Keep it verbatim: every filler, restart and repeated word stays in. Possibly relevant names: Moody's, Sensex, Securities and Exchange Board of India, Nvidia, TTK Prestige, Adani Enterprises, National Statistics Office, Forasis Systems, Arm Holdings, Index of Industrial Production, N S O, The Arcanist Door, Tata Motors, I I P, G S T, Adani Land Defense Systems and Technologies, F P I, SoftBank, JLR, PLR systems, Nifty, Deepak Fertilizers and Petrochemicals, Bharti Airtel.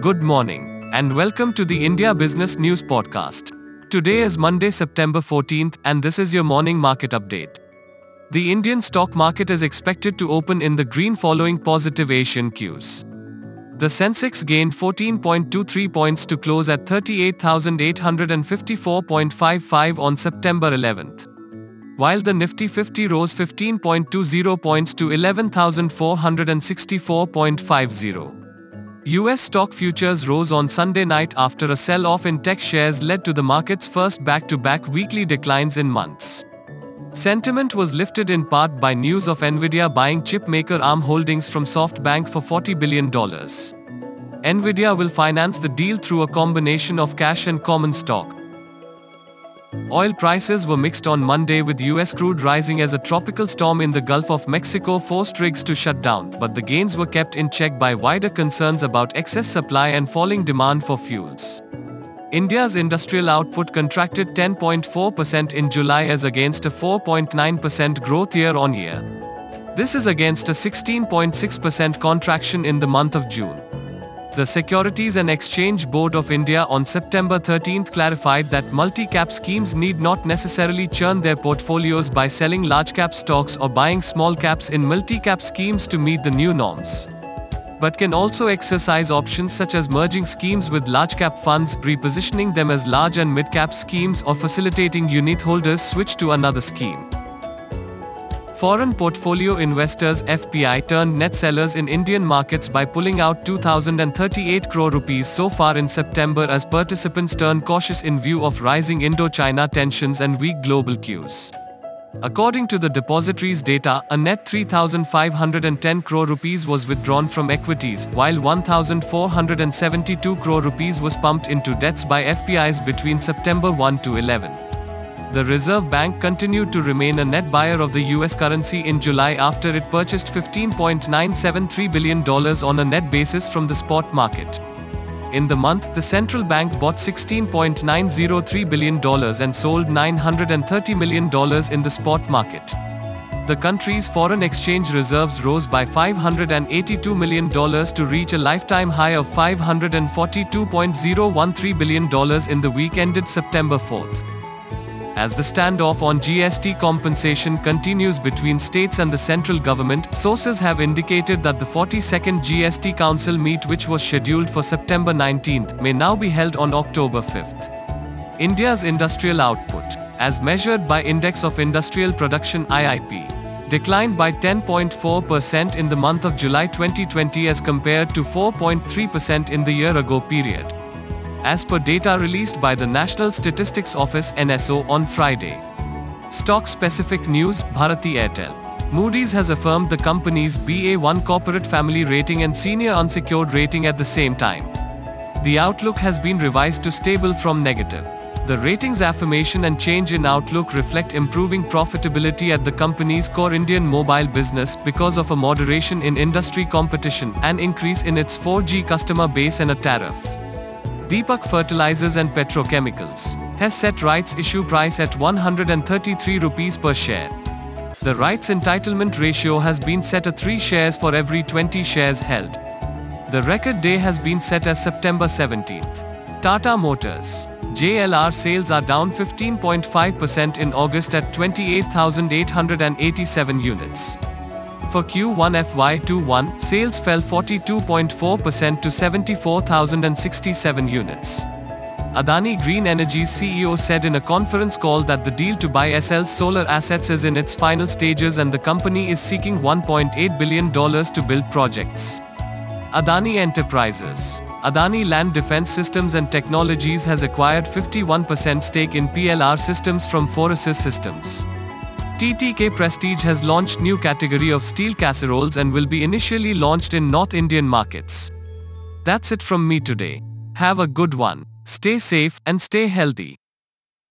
Good morning, and welcome to the India Business News Podcast. Today is Monday, September fourteenth, and this is your morning market update. The Indian stock market is expected to open in the green following positive Asian cues. The Sensex gained fourteen point two three points to close at thirty-eight thousand eight hundred fifty-four point five five on September eleventh. While the Nifty fifty rose fifteen point two zero points to eleven thousand four hundred sixty-four point five zero. U S stock futures rose on Sunday night after a sell-off in tech shares led to the market's first back-to-back weekly declines in months. Sentiment was lifted in part by news of Nvidia buying chipmaker Arm Holdings from SoftBank for forty billion dollars. Nvidia will finance the deal through a combination of cash and common stock. Oil prices were mixed on Monday, with U S crude rising as a tropical storm in the Gulf of Mexico forced rigs to shut down, but the gains were kept in check by wider concerns about excess supply and falling demand for fuels. India's industrial output contracted ten point four percent in July as against a four point nine percent growth year-on-year. This is against a sixteen point six percent contraction in the month of June. The Securities and Exchange Board of India on September thirteenth clarified that multi-cap schemes need not necessarily churn their portfolios by selling large-cap stocks or buying small-caps in multi-cap schemes to meet the new norms, but can also exercise options such as merging schemes with large-cap funds, repositioning them as large and mid-cap schemes, or facilitating unit holders switch to another scheme. Foreign portfolio investors F P I turned net sellers in Indian markets by pulling out two thousand thirty-eight crore rupees so far in September as participants turn cautious in view of rising Indo-China tensions and weak global cues. According to the depositories data, a net three thousand five hundred ten crore rupees was withdrawn from equities, while one thousand four hundred seventy-two crore rupees was pumped into debts by F P Is between September first to eleventh. The Reserve Bank continued to remain a net buyer of the U S currency in July after it purchased fifteen point nine seven three billion dollars on a net basis from the spot market. In the month, the central bank bought sixteen point nine zero three billion dollars and sold nine hundred thirty million dollars in the spot market. The country's foreign exchange reserves rose by five hundred eighty-two million dollars to reach a lifetime high of five hundred forty-two point zero one three billion dollars in the week ended September fourth. As the standoff on G S T compensation continues between states and the central government, sources have indicated that the forty-second G S T Council meet, which was scheduled for September nineteenth, may now be held on October fifth. India's industrial output, as measured by Index of Industrial Production I I P, declined by ten point four percent in the month of July twenty twenty as compared to four point three percent in the year-ago period, as per data released by the National Statistics Office (N S O) on Friday. Stock-specific news: Bharti Airtel. Moody's has affirmed the company's B A one corporate family rating and senior unsecured rating at the same time. The outlook has been revised to stable from negative. The ratings affirmation and change in outlook reflect improving profitability at the company's core Indian mobile business because of a moderation in industry competition, an increase in its four G customer base, and a tariff. Deepak Fertilizers and Petrochemicals has set rights issue price at one hundred thirty-three rupees per share. The rights entitlement ratio has been set at three shares for every twenty shares held. The record day has been set as September seventeenth. Tata Motors. J L R sales are down fifteen point five percent in August at twenty-eight thousand eight hundred eighty-seven units. For Q one F Y twenty-one, sales fell forty-two point four percent to seventy-four thousand sixty-seven units. Adani Green Energy's C E O said in a conference call that the deal to buy S L's solar assets is in its final stages and the company is seeking one point eight billion dollars to build projects. Adani Enterprises. Adani Land Defense Systems and Technologies has acquired fifty-one percent stake in P L R Systems from Forasis Systems. T T K Prestige has launched new category of steel casseroles and will be initially launched in North Indian markets. That's it from me today. Have a good one. Stay safe and stay healthy.